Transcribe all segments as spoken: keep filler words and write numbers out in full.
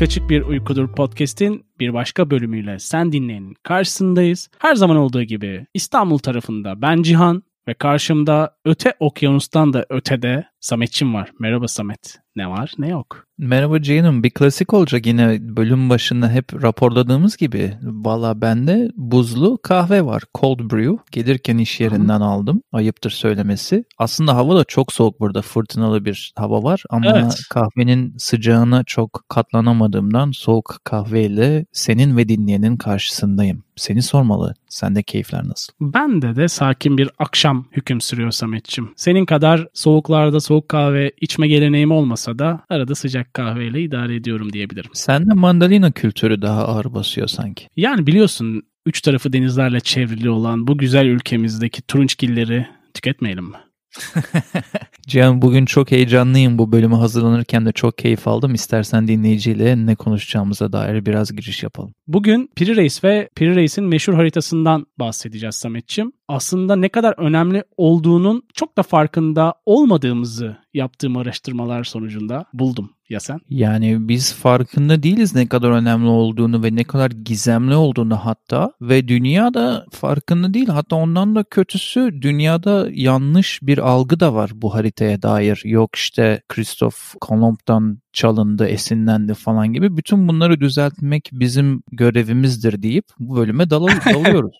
Kaçık Bir Uykudur podcast'in bir başka bölümüyle sen dinleyenin karşısındayız. Her zaman olduğu gibi İstanbul tarafında ben Cihan ve karşımda öte okyanustan da ötede Sametçim var. Merhaba Samet. Ne var ne yok. Merhaba Cihan'ım. Bir klasik olacak yine bölüm başında hep raporladığımız gibi. Valla bende buzlu kahve var. Cold brew. Gelirken iş yerinden aldım. Ayıptır söylemesi. Aslında hava da çok soğuk burada. Fırtınalı bir hava var. Ama evet, kahvenin sıcağına çok katlanamadığımdan soğuk kahveyle senin ve dinleyenin karşısındayım. Seni sormalı. Sende keyifler nasıl? Bende de sakin bir akşam hüküm sürüyor Sametçim. Senin kadar soğuklarda soğuk kahve içme geleneğim olmasa da arada sıcak kahveyle idare ediyorum diyebilirim. Sen de mandalina kültürü daha ağır basıyor sanki. Yani biliyorsun, üç tarafı denizlerle çevrili olan bu güzel ülkemizdeki turunçgilleri tüketmeyelim mi? Cihan, bugün çok heyecanlıyım. Bu bölümü hazırlanırken de çok keyif aldım. İstersen dinleyiciyle ne konuşacağımıza dair biraz giriş yapalım. Bugün Piri Reis ve Piri Reis'in meşhur haritasından bahsedeceğiz Sametçim. Aslında ne kadar önemli olduğunun çok da farkında olmadığımızı yaptığım araştırmalar sonucunda buldum. Ya sen? Yani biz farkında değiliz ne kadar önemli olduğunu ve ne kadar gizemli olduğunu hatta. Ve dünya da farkında değil. Hatta ondan da kötüsü, dünyada yanlış bir algı da var bu haritaya dair. Yok işte Christopher Columbus'tan çalındı, esinlendi falan gibi. Bütün bunları düzeltmek bizim görevimizdir deyip bu bölüme dal- dalıyoruz.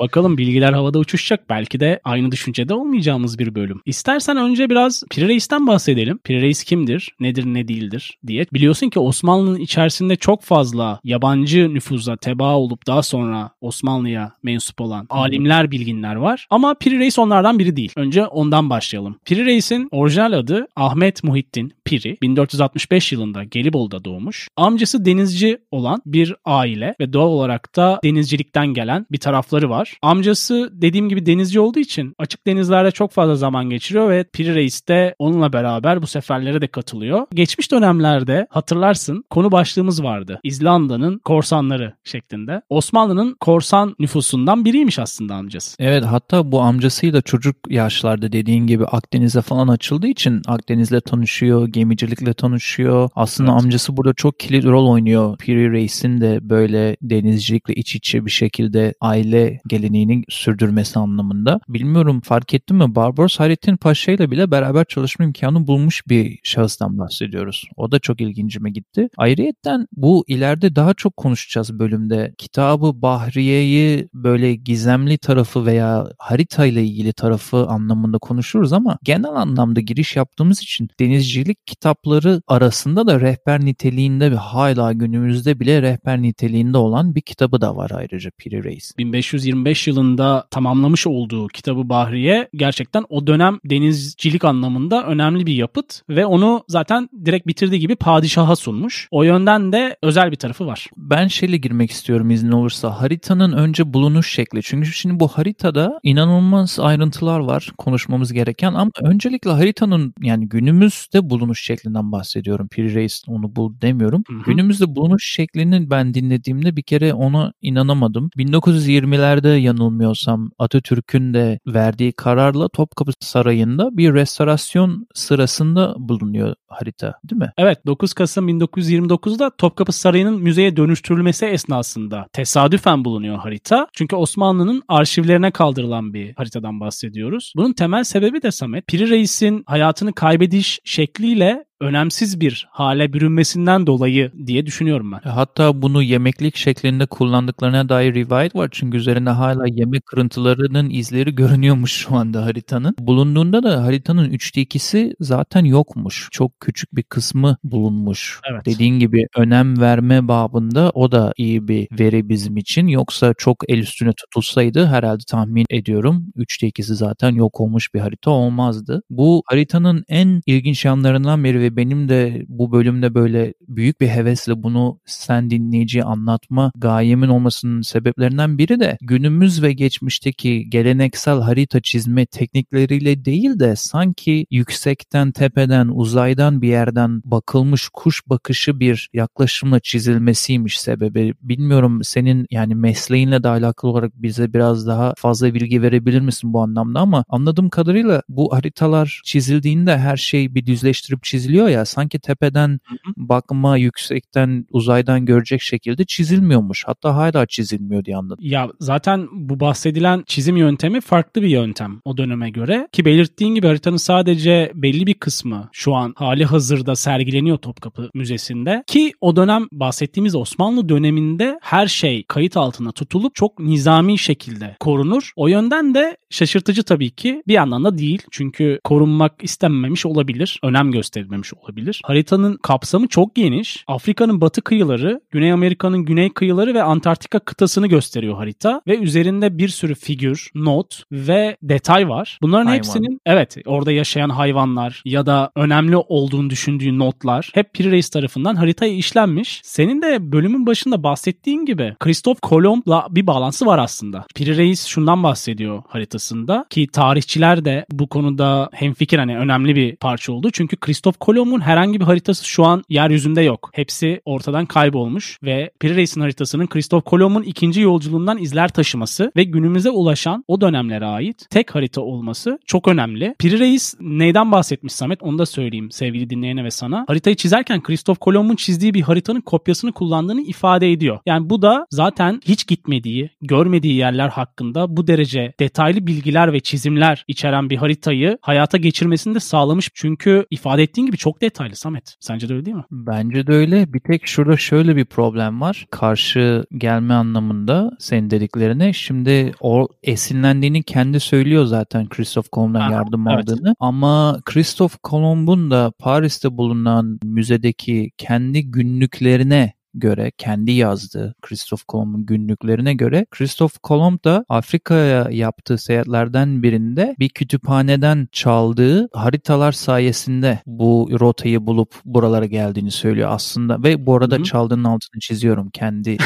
Bakalım, bilgiler havada uçuşacak. Belki de aynı düşüncede olmayacağımız bir bölüm. İstersen önce biraz Piri Reis'ten bahsedelim. Piri Reis kimdir, nedir, ne değildir diye. Biliyorsun ki Osmanlı'nın içerisinde çok fazla yabancı nüfuza tebaa olup daha sonra Osmanlı'ya mensup olan alimler, bilginler var. Ama Piri Reis onlardan biri değil. Önce ondan başlayalım. Piri Reis'in orijinal adı Ahmet Muhittin Piri. bin dört yüz altmış beş yılında Gelibolu'da doğmuş. Amcası denizci olan bir aile ve doğal olarak da denizcilikten gelen bir tarafları var. Amcası dediğim gibi denizci olduğu için açık denizlerde çok fazla zaman geçiriyor ve Piri Reis de onunla beraber bu seferlere de katılıyor. Geçmiş dönemlerde hatırlarsın, konu başlığımız vardı. İzlanda'nın korsanları şeklinde. Osmanlı'nın korsan nüfusundan biriymiş aslında amcası. Evet, hatta bu amcasıyla çocuk yaşlarda dediğin gibi Akdeniz'e falan açıldığı için Akdeniz'le tanışıyor, gemicilikle tanışıyor. Aslında evet, amcası burada çok kilit rol oynuyor. Piri Reis'in de böyle denizcilikle iç içe bir şekilde aile geleneğini sürdürmesi anlamında. Bilmiyorum, fark ettin mi? Barbaros Hayrettin Paşa ile bile beraber çalışma imkanı bulmuş bir şahıstan bahsediyoruz. O da çok ilgincime gitti. Ayrıyeten bu ileride daha çok konuşacağız bölümde. Kitabı Bahriye'yi böyle gizemli tarafı veya haritayla ilgili tarafı anlamında konuşuruz ama genel anlamda giriş yaptığımız için denizcilik kitapları arasında da rehber niteliğinde ve hala günümüzde bile rehber niteliğinde olan bir kitabı da var ayrıca Piri Reis. bin beş yüz yirmi beş yılında tamamlamış olduğu kitabı Bahriye gerçekten o dönem denizcilik anlamında önemli bir yapıt ve onu zaten direkt bitirdiği gibi padişaha sunmuş. O yönden de özel bir tarafı var. Ben şeyle girmek istiyorum izin olursa. Haritanın önce bulunuş şekli. Çünkü şimdi bu haritada inanılmaz ayrıntılar var konuşmamız gereken ama öncelikle haritanın, yani günümüzde bulunuş şeklinden bahsediyorum. Piri Reis onu bul demiyorum. Hı hı. Günümüzde bulunuş şeklini ben dinlediğimde bir kere ona inanamadım. bin dokuz yüz yirmilerde yanılmıyorsam Atatürk'ün de verdiği kararla Topkapı Sarayı'nda bir restorasyon sırasında bulunuyor harita, değil mi? Evet, dokuz Kasım bin dokuz yüz yirmi dokuzda Topkapı Sarayı'nın müzeye dönüştürülmesi esnasında tesadüfen bulunuyor harita. Çünkü Osmanlı'nın arşivlerine kaldırılan bir haritadan bahsediyoruz. Bunun temel sebebi de Samet, Piri Reis'in hayatını kaybediş şekliyle önemsiz bir hale bürünmesinden dolayı diye düşünüyorum ben. Hatta bunu yemeklik şeklinde kullandıklarına dair rivayet var. Çünkü üzerine hala yemek kırıntılarının izleri görünüyormuş şu anda haritanın. Bulunduğunda da haritanın üçte ikisi zaten yokmuş. Çok küçük bir kısmı bulunmuş. Evet. Dediğin gibi önem verme babında o da iyi bir veri bizim için. Yoksa çok el üstüne tutulsaydı herhalde tahmin ediyorum üçte ikisi zaten yok olmuş bir harita olmazdı. Bu haritanın en ilginç yanlarından biri ve benim de bu bölümde böyle büyük bir hevesle bunu sen dinleyiciye anlatma gayemin olmasının sebeplerinden biri de günümüz ve geçmişteki geleneksel harita çizme teknikleriyle değil de sanki yüksekten, tepeden, uzaydan bir yerden bakılmış kuş bakışı bir yaklaşımla çizilmesiymiş sebebi. Bilmiyorum, senin yani mesleğinle de alakalı olarak bize biraz daha fazla bilgi verebilir misin bu anlamda ama anladığım kadarıyla bu haritalar çizildiğinde her şey bir düzleştirip çiziliyor çiziliyor ya, sanki tepeden bakma, yüksekten, uzaydan görecek şekilde çizilmiyormuş. Hatta hala çizilmiyor diye anladım. Ya zaten bu bahsedilen çizim yöntemi farklı bir yöntem o döneme göre. Ki belirttiğin gibi haritanın sadece belli bir kısmı şu an hali hazırda sergileniyor Topkapı Müzesi'nde. Ki o dönem bahsettiğimiz Osmanlı döneminde her şey kayıt altına tutulup çok nizami şekilde korunur. O yönden de şaşırtıcı tabii ki, bir yandan da değil. Çünkü korunmak istenmemiş olabilir. Önem gösterilmemiş olabilir. Haritanın kapsamı çok geniş. Afrika'nın batı kıyıları, Güney Amerika'nın güney kıyıları ve Antarktika kıtasını gösteriyor harita. Ve üzerinde bir sürü figür, not ve detay var. Bunların Hayvan. hepsinin evet orada yaşayan hayvanlar ya da önemli olduğunu düşündüğü notlar hep Piri Reis tarafından haritaya işlenmiş. Senin de bölümün başında bahsettiğin gibi Christopher Columbus'la bir bağlantısı var aslında. Piri Reis şundan bahsediyor haritasında ki tarihçiler de bu konuda hemfikir, hani önemli bir parça oldu. Çünkü Christopher Columbus'un herhangi bir haritası şu an yeryüzünde yok. Hepsi ortadan kaybolmuş ve Piri Reis'in haritasının Christopher Columbus'un ikinci yolculuğundan izler taşıması ve günümüze ulaşan o dönemlere ait tek harita olması çok önemli. Piri Reis neyden bahsetmiş Samet? Onu da söyleyeyim sevgili dinleyene ve sana. Haritayı çizerken Christopher Columbus'un çizdiği bir haritanın kopyasını kullandığını ifade ediyor. Yani bu da zaten hiç gitmediği, görmediği yerler hakkında bu derece detaylı bilgiler ve çizimler içeren bir haritayı hayata geçirmesini de sağlamış. Çünkü ifade ettiğin gibi çok detaylı Samet. Sence de öyle değil mi? Bence de öyle. Bir tek şurada şöyle bir problem var. Karşı gelme anlamında senin dediklerine. Şimdi o esinlendiğini kendi söylüyor zaten Christopher Columbus'dan yardım evet. aldığını. Ama Christopher Columbus'un da Paris'te bulunan müzedeki kendi günlüklerine göre, kendi yazdığı Christopher Columbus'un günlüklerine göre Christopher Columbus da Afrika'ya yaptığı seyahatlerden birinde bir kütüphaneden çaldığı haritalar sayesinde bu rotayı bulup buralara geldiğini söylüyor aslında. Ve bu arada Hı-hı. çaldığının altını çiziyorum. Kendi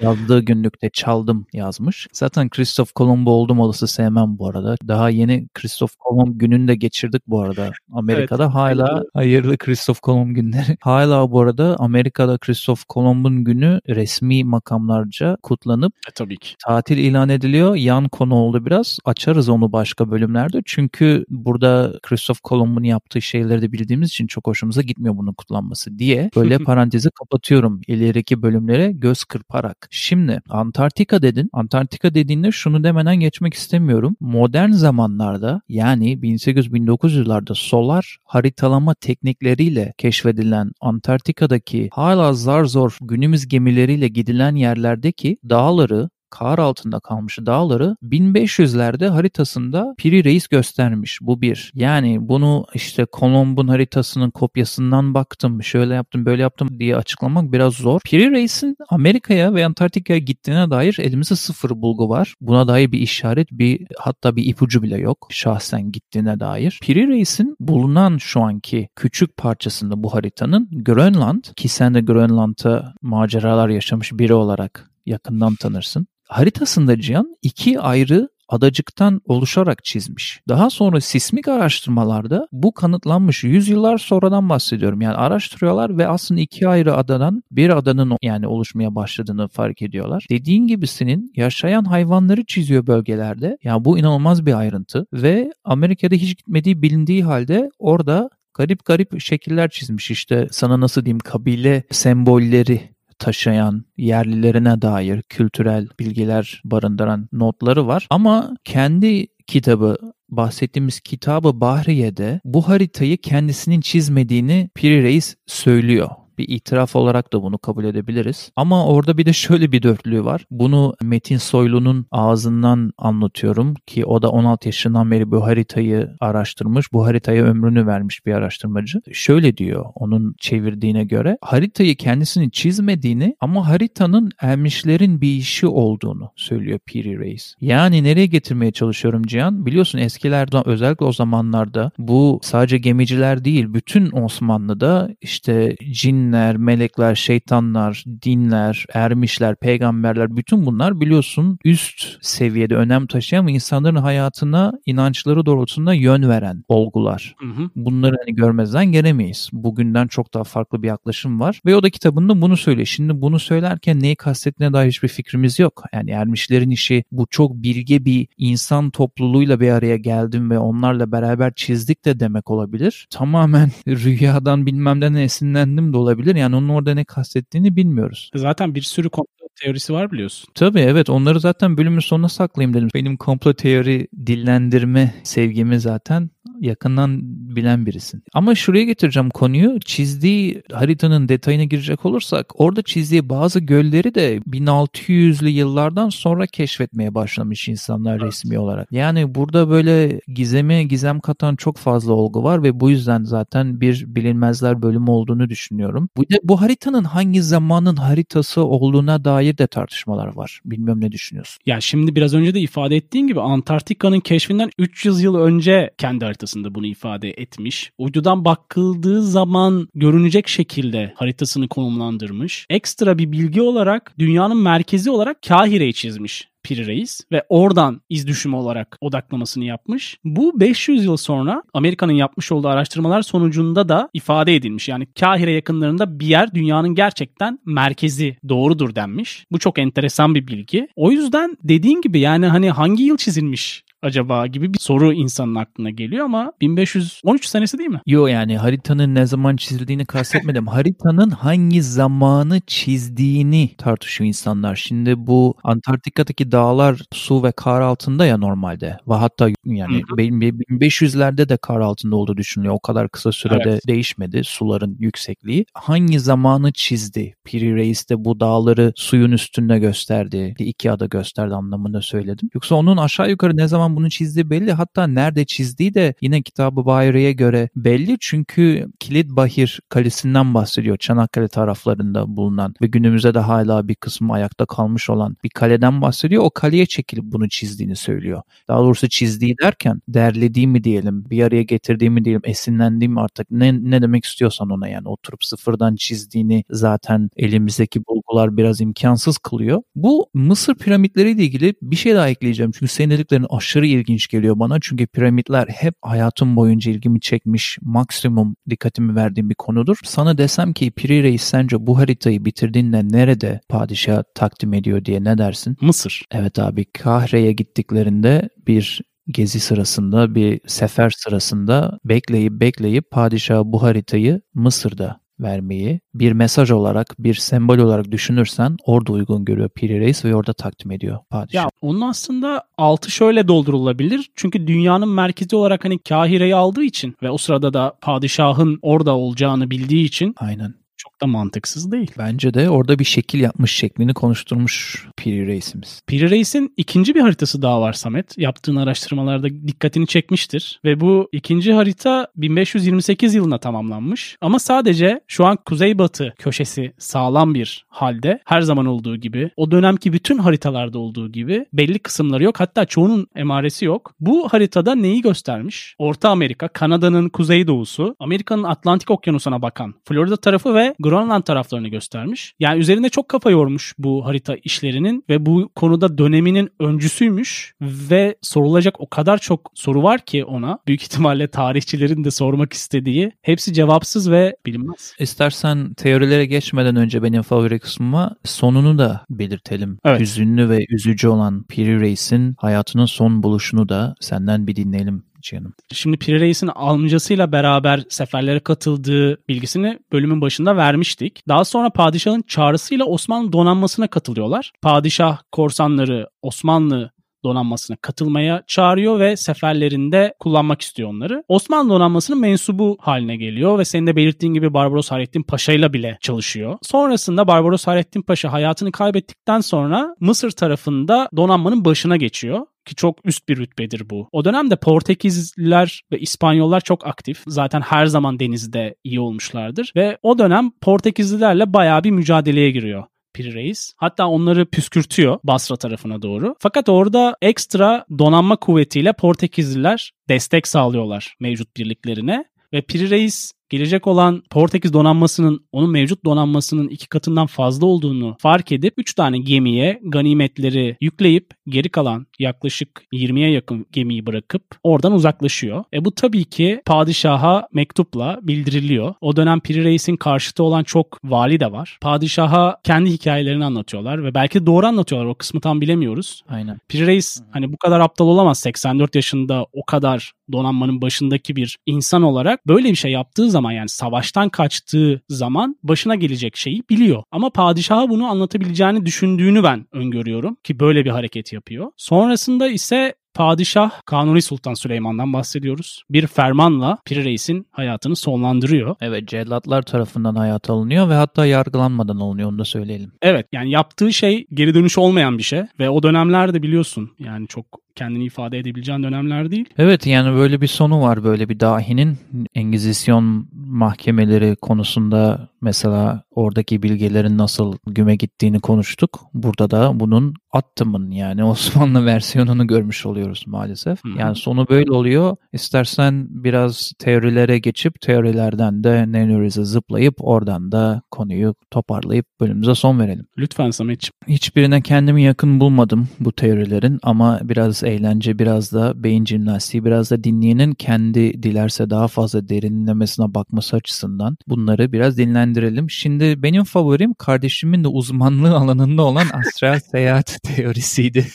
yazdığı günlükte çaldım yazmış. Zaten Christopher Columbus oldum olası sevmem bu arada. Daha yeni Christopher Columbus gününü de geçirdik bu arada. Amerika'da evet. hala hayırlı Christopher Columbus günleri. Hala bu arada Amerika'da Christopher Columbus'un günü resmi makamlarca kutlanıp e, tabii ki. tatil ilan ediliyor. Yan konu oldu biraz. Açarız onu başka bölümlerde. Çünkü burada Christopher Columbus'un yaptığı şeyleri de bildiğimiz için çok hoşumuza gitmiyor bunun kutlanması diye. Böyle parantezi kapatıyorum. İleriki bölümlere göz kırparak. Şimdi Antarktika dedin. Antarktika dediğinde şunu demeden geçmek istemiyorum. Modern zamanlarda, yani bin sekiz yüz bin dokuz yüz yıllarda solar haritalama teknikleriyle keşfedilen Antarktika'daki hala zar zor Zor, günümüz gemileriyle gidilen yerlerdeki dağları, kar altında kalmış dağları bin beş yüzlerde haritasında Piri Reis göstermiş. Bu bir. Yani bunu işte Columbus'un haritasının kopyasından baktım, şöyle yaptım, böyle yaptım diye açıklamak biraz zor. Piri Reis'in Amerika'ya ve Antarktika'ya gittiğine dair elimizde sıfır bulgu var. Buna dair bir işaret, bir hatta bir ipucu bile yok şahsen gittiğine dair. Piri Reis'in bulunan şu anki küçük parçasında bu haritanın Grönland, ki sen de Grönland'a maceralar yaşamış biri olarak yakından tanırsın. Haritasında Cihan iki ayrı adacıktan oluşarak çizmiş. Daha sonra sismik araştırmalarda bu kanıtlanmış. Yüzyıllar sonradan bahsediyorum. Yani araştırıyorlar ve aslında iki ayrı adadan bir adanın yani oluşmaya başladığını fark ediyorlar. Dediğin gibisinin yaşayan hayvanları çiziyor bölgelerde. Ya yani bu inanılmaz bir ayrıntı ve Amerika'da hiç gitmediği bilindiği halde orada garip garip şekiller çizmiş. İşte sana nasıl diyeyim, kabile sembolleri taşıyan, yerlilerine dair kültürel bilgiler barındıran notları var. Ama kendi kitabı, bahsettiğimiz kitabı Bahriye'de bu haritayı kendisinin çizmediğini Piri Reis söylüyor. Bir itiraf olarak da bunu kabul edebiliriz. Ama orada bir de şöyle bir dörtlüğü var. Bunu Metin Soylu'nun ağzından anlatıyorum ki o da on altı yaşından beri bu haritayı araştırmış. Bu haritaya ömrünü vermiş bir araştırmacı. Şöyle diyor onun çevirdiğine göre. Haritayı kendisinin çizmediğini ama haritanın Ermişlerin bir işi olduğunu söylüyor Piri Reis. Yani nereye getirmeye çalışıyorum Cihan? Biliyorsun eskilerden, özellikle o zamanlarda bu sadece gemiciler değil, bütün Osmanlı'da işte cin cinler, melekler, şeytanlar, dinler, ermişler, peygamberler, bütün bunlar biliyorsun üst seviyede önem taşıyan ve insanların hayatına inançları doğrultusunda yön veren olgular. Hı hı. Bunları hani görmezden gelemeyiz. Bugünden çok daha farklı bir yaklaşım var ve o da kitabında bunu söylüyor. Şimdi bunu söylerken neyi kastettiğine dair hiçbir fikrimiz yok. Yani ermişlerin işi bu, çok bilge bir insan topluluğuyla bir araya geldim ve onlarla beraber çizdik de demek olabilir. Tamamen rüyadan bilmemden esinlendim de olabilir. Yani onun orada ne kastettiğini bilmiyoruz. Zaten bir sürü konu teorisi var biliyorsun. Tabii evet, onları zaten bölümün sonuna saklayayım dedim. Benim komplo teori dillendirme sevgimi zaten yakından bilen birisin. Ama şuraya getireceğim konuyu. Çizdiği haritanın detayına girecek olursak, orada çizdiği bazı gölleri de bin altı yüzlü yıllardan sonra keşfetmeye başlamış insanlar, evet, resmi olarak. Yani burada böyle gizeme gizem katan çok fazla olgu var ve bu yüzden zaten bir bilinmezler bölümü olduğunu düşünüyorum. Bu, bu haritanın hangi zamanın haritası olduğuna dair de tartışmalar var. Bilmiyorum, ne düşünüyorsun? Ya şimdi biraz önce de ifade ettiğin gibi Antarktika'nın keşfinden üç yüz yıl önce kendi haritası bunu ifade etmiş. Uydudan bakıldığı zaman görünecek şekilde haritasını konumlandırmış. Ekstra bir bilgi olarak dünyanın merkezi olarak Kahire'yi çizmiş Piri Reis ve oradan iz düşümü olarak odaklamasını yapmış. Bu beş yüz yıl sonra Amerika'nın yapmış olduğu araştırmalar sonucunda da ifade edilmiş. Yani Kahire yakınlarında bir yer dünyanın gerçekten merkezi, doğrudur denmiş. Bu çok enteresan bir bilgi. O yüzden dediğin gibi yani hani hangi yıl çizilmiş acaba gibi bir soru insanın aklına geliyor ama bin beş yüz on üç senesi değil mi? Yok, yani haritanın ne zaman çizildiğini kastetmedim. Haritanın hangi zamanı çizdiğini tartışıyor insanlar. Şimdi bu Antarktika'daki dağlar su ve kar altında ya normalde. Ve hatta yani bin beş yüzlerde de kar altında olduğu düşünülüyor. O kadar kısa sürede, evet, değişmedi suların yüksekliği. Hangi zamanı çizdi? Piri Reis de bu dağları suyun üstünde gösterdi. İki ada gösterdi anlamında söyledim. Yoksa onun aşağı yukarı ne zaman bunu çizdiği belli. Hatta nerede çizdiği de yine kitabı Bahriye'ye göre belli. Çünkü Kilit Bahir Kalesi'nden bahsediyor. Çanakkale taraflarında bulunan ve günümüzde de hala bir kısmı ayakta kalmış olan bir kaleden bahsediyor. O kaleye çekilip bunu çizdiğini söylüyor. Daha doğrusu çizdiği derken derlediği mi diyelim, bir araya getirdiği mi diyelim, esinlendiği mi, artık ne, ne demek istiyorsan ona, yani oturup sıfırdan çizdiğini zaten elimizdeki bulgular biraz imkansız kılıyor. Bu Mısır piramitleriyle ilgili bir şey daha ekleyeceğim. Çünkü senin dediklerin aşırı ilginç geliyor bana. Çünkü piramitler hep hayatım boyunca ilgimi çekmiş, maksimum dikkatimi verdiğim bir konudur. Sana desem ki Piri Reis sence bu haritayı bitirdiğinde nerede padişaha takdim ediyor diye, ne dersin? Mısır. Evet abi, Kahire'ye gittiklerinde bir gezi sırasında, bir sefer sırasında bekleyip bekleyip padişaha bu haritayı Mısır'da vermeyi bir mesaj olarak, bir sembol olarak düşünürsen orada uygun görüyor Piri Reis ve orada takdim ediyor padişah. Ya onun aslında altı şöyle doldurulabilir. Çünkü dünyanın merkezi olarak hani Kahire'yi aldığı için ve o sırada da padişahın orada olacağını bildiği için. Aynen. Çok da mantıksız değil. Bence de orada bir şekil yapmış, şeklini konuşturmuş Piri Reis'imiz. Piri Reis'in ikinci bir haritası daha var Samet. Yaptığın araştırmalarda dikkatini çekmiştir. Ve bu ikinci harita bin beş yüz yirmi sekiz yılında tamamlanmış. Ama sadece şu an kuzeybatı köşesi sağlam bir halde. Her zaman olduğu gibi, o dönemki bütün haritalarda olduğu gibi belli kısımları yok. Hatta çoğunun emaresi yok. Bu haritada neyi göstermiş? Orta Amerika, Kanada'nın kuzeydoğusu, Amerika'nın Atlantik Okyanusu'na bakan Florida tarafı ve Grönland taraflarını göstermiş. Yani üzerinde çok kafa yormuş bu harita işlerinin ve bu konuda döneminin öncüsüymüş ve sorulacak o kadar çok soru var ki ona, büyük ihtimalle tarihçilerin de sormak istediği, hepsi cevapsız ve bilinmez. İstersen teorilere geçmeden önce benim favori kısmıma sonunu da belirtelim. Evet. Hüzünlü ve üzücü olan Piri Reis'in hayatının son buluşunu da senden bir dinleyelim canım. Şimdi Piri Reis'in amcasıyla beraber seferlere katıldığı bilgisini bölümün başında vermiştik. Daha sonra padişahın çağrısıyla Osmanlı donanmasına katılıyorlar. Padişah korsanları Osmanlı donanmasına katılmaya çağırıyor ve seferlerinde kullanmak istiyor onları. Osmanlı donanmasının mensubu haline geliyor ve senin de belirttiğin gibi Barbaros Hayrettin Paşa ile bile çalışıyor. Sonrasında Barbaros Hayrettin Paşa hayatını kaybettikten sonra Mısır tarafında donanmanın başına geçiyor. Ki çok üst bir rütbedir bu. O dönemde Portekizliler ve İspanyollar çok aktif. Zaten her zaman denizde iyi olmuşlardır. Ve o dönem Portekizlilerle bayağı bir mücadeleye giriyor Piri Reis. Hatta onları püskürtüyor Basra tarafına doğru. Fakat orada ekstra donanma kuvvetiyle Portekizliler destek sağlıyorlar mevcut birliklerine. Ve Piri Reis gelecek olan Portekiz donanmasının onun mevcut donanmasının iki katından fazla olduğunu fark edip üç tane gemiye ganimetleri yükleyip geri kalan yaklaşık yirmiye yakın gemiyi bırakıp oradan uzaklaşıyor. E bu tabii ki padişaha mektupla bildiriliyor. O dönem Piri Reis'in karşıtı olan çok vali de var. Padişaha kendi hikayelerini anlatıyorlar ve belki doğru anlatıyorlar. O kısmı tam bilemiyoruz. Aynen. Piri Reis hani bu kadar aptal olamaz. seksen dört yaşında o kadar donanmanın başındaki bir insan olarak böyle bir şey yaptığı zaman yani savaştan kaçtığı zaman başına gelecek şeyi biliyor. Ama padişaha bunu anlatabileceğini düşündüğünü ben öngörüyorum ki böyle bir hareket yapıyor. Sonrasında ise padişah Kanuni Sultan Süleyman'dan bahsediyoruz. Bir fermanla Piri Reis'in hayatını sonlandırıyor. Evet, cellatlar tarafından hayata alınıyor ve hatta yargılanmadan alınıyor, onu da söyleyelim. Evet, yani yaptığı şey geri dönüş olmayan bir şey ve o dönemlerde biliyorsun yani çok kendini ifade edebileceğin dönemler değil. Evet, yani böyle bir sonu var böyle bir dahinin. Engizisyon mahkemeleri konusunda mesela oradaki bilgelerin nasıl güme gittiğini konuştuk. Burada da bunun attımın yani Osmanlı versiyonunu görmüş oluyoruz maalesef. Hı-hı. Yani sonu böyle oluyor. İstersen biraz teorilere geçip teorilerden de Nenuriz'e zıplayıp oradan da konuyu toparlayıp bölümümüze son verelim. Lütfen Samet'ciğim. Hiçbirine kendimi yakın bulmadım bu teorilerin ama biraz eğlence, biraz da beyin jimnastiği, biraz da dinleyenin kendi dilerse daha fazla derinlemesine bakması açısından bunları biraz dinlendirelim. Şimdi benim favorim kardeşimin de uzmanlığı alanında olan astral seyahat teorisiydi.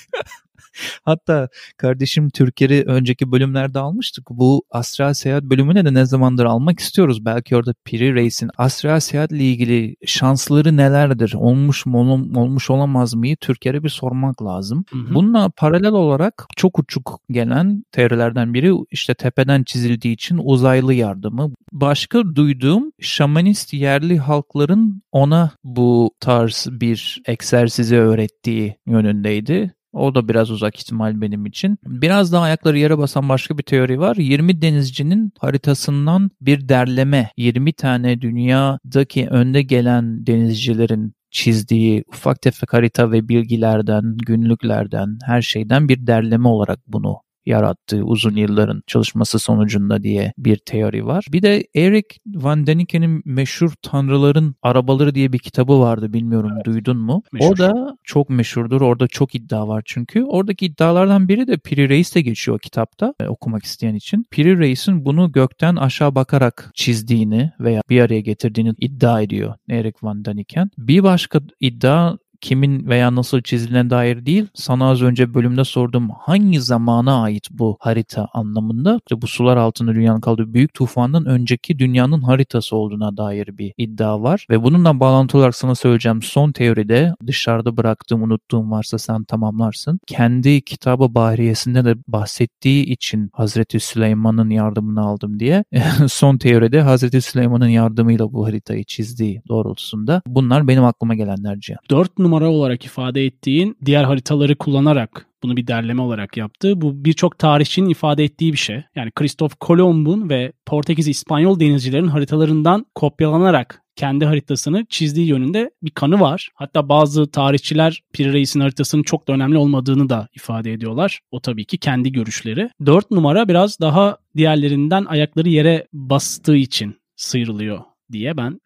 Hatta kardeşim Türker'i önceki bölümlerde almıştık. Bu astral seyahat bölümüne de ne zamandır almak istiyoruz. Belki orada Piri Reis'in astral seyahatle ilgili şansları nelerdir? Olmuş mu olmuş olamaz mıyı? Türker'e bir sormak lazım. Hı hı. Bununla paralel olarak çok uçuk gelen teorilerden biri işte tepeden çizildiği için uzaylı yardımı. Başka duyduğum şamanist yerli halkların ona bu tarz bir egzersizi öğrettiği yönündeydi. O da biraz uzak ihtimal benim için. Biraz daha ayakları yere basan başka bir teori var. yirmi denizcinin haritasından bir derleme. yirmi tane dünyadaki önde gelen denizcilerin çizdiği ufak tefek harita ve bilgilerden, günlüklerden, her şeyden bir derleme olarak bunu yarattığı uzun yılların çalışması sonucunda diye bir teori var. Bir de Erich von Däniken'in meşhur Tanrıların Arabaları diye bir kitabı vardı. Bilmiyorum evet. Duydun mu? Meşhur. O da çok meşhurdur. Orada çok iddia var çünkü. Oradaki iddialardan biri de Piri Reis de geçiyor kitapta e, okumak isteyen için. Piri Reis'in bunu gökten aşağı bakarak çizdiğini veya bir araya getirdiğini iddia ediyor Erich von Däniken. Bir başka iddia kimin veya nasıl çizilene dair değil, sana az önce bölümde sorduğum hangi zamana ait bu harita anlamında işte bu sular altında dünyanın kaldığı büyük tufandan önceki dünyanın haritası olduğuna dair bir iddia var. Ve bununla bağlantılı olarak sana söyleyeceğim son teoride dışarıda bıraktığım, unuttuğum varsa sen tamamlarsın. Kendi kitabı Bahriyesinde de bahsettiği için Hazreti Süleyman'ın yardımını aldım diye son teoride Hazreti Süleyman'ın yardımıyla bu haritayı çizdiği doğrultusunda. Bunlar benim aklıma gelenler Cihan. dört numara numara olarak ifade ettiğin diğer haritaları kullanarak bunu bir derleme olarak yaptı. Bu birçok tarihçinin ifade ettiği bir şey. Yani Christopher Columbus'un ve Portekiz İspanyol denizcilerin haritalarından kopyalanarak kendi haritasını çizdiği yönünde bir kanı var. Hatta bazı tarihçiler Piri Reis'in haritasının çok da önemli olmadığını da ifade ediyorlar. O tabii ki kendi görüşleri. dört numara biraz daha diğerlerinden ayakları yere bastığı için sıyrılıyor diye ben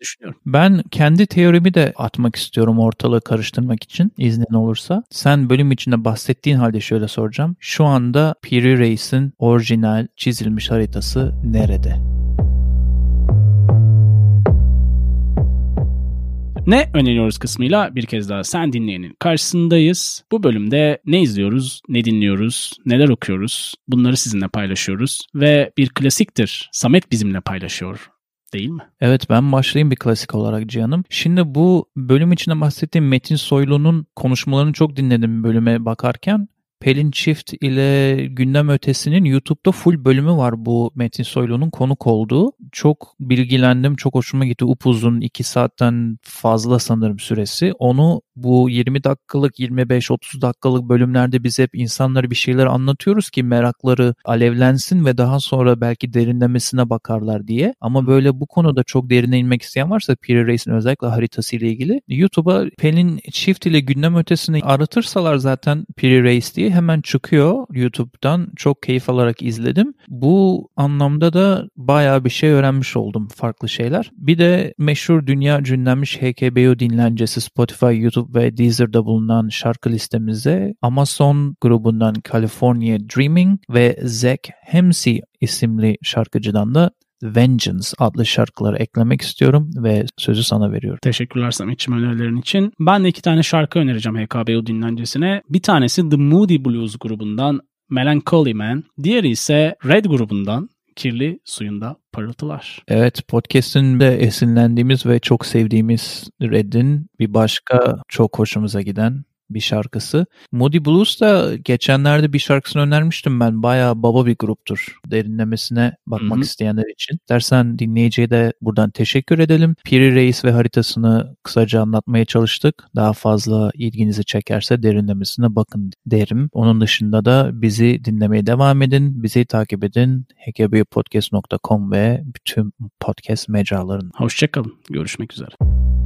düşünüyorum. Ben kendi teorimi de atmak istiyorum ortalığı karıştırmak için iznin olursa. Sen bölüm içinde bahsettiğin halde şöyle soracağım. Şu anda Piri Reis'in orijinal çizilmiş haritası nerede? Ne öneriyoruz kısmıyla bir kez daha sen dinleyenin karşısındayız. Bu bölümde ne izliyoruz, ne dinliyoruz, neler okuyoruz bunları sizinle paylaşıyoruz. Ve bir klasiktir. Samet bizimle paylaşıyor. Değil mi? Evet, ben başlayayım bir klasik olarak Cihan'ım. Şimdi bu bölüm içinde bahsettiğim Metin Soylu'nun konuşmalarını çok dinledim bölüme bakarken. Pelin Çift ile Gündem Ötesi'nin YouTube'da full bölümü var bu Metin Soylu'nun konuk olduğu. Çok bilgilendim, çok hoşuma gitti. Upuzun iki saatten fazla sanırım süresi. Onu bu yirmi dakikalık, yirmi beş otuz dakikalık bölümlerde biz hep insanlara bir şeyler anlatıyoruz ki merakları alevlensin ve daha sonra belki derinlemesine bakarlar diye. Ama böyle bu konuda çok derine inmek isteyen varsa Piri Reis'in özellikle haritası ile ilgili YouTube'a Pelin Çift ile Gündem Ötesi'ni aratırsalar zaten Piri Reis diye şeyi hemen çıkıyor YouTube'dan. Çok keyif alarak izledim. Bu anlamda da bayağı bir şey öğrenmiş oldum, farklı şeyler. Bir de meşhur dünya cünlenmiş H K B O dinlencesi Spotify, YouTube ve Deezer'da bulunan şarkı listemize Amazon grubundan California Dreaming ve Zach Hamsi isimli şarkıcıdan da Vengeance adlı şarkıları eklemek istiyorum ve sözü sana veriyorum. Teşekkürler Samet'ciğim önerilerin için. Ben de iki tane şarkı önereceğim H K B O dinlencesine. Bir tanesi The Moody Blues grubundan Melancholy Man. Diğeri ise Red grubundan Kirli Suyunda Pırıltılar. Evet, podcast'in de esinlendiğimiz ve çok sevdiğimiz Red'in bir başka çok hoşumuza giden bir şarkısı. Moody Blues da geçenlerde bir şarkısını önermiştim ben. Bayağı baba bir gruptur. Derinlemesine bakmak Hı-hı. isteyenler için. Dersen dinleyiciye de buradan teşekkür edelim. Piri Reis ve haritasını kısaca anlatmaya çalıştık. Daha fazla ilginizi çekerse derinlemesine bakın derim. Onun dışında da bizi dinlemeye devam edin. Bizi takip edin. h k b podcast nokta com ve bütün podcast mecralarında. Hoşçakalın. Görüşmek üzere.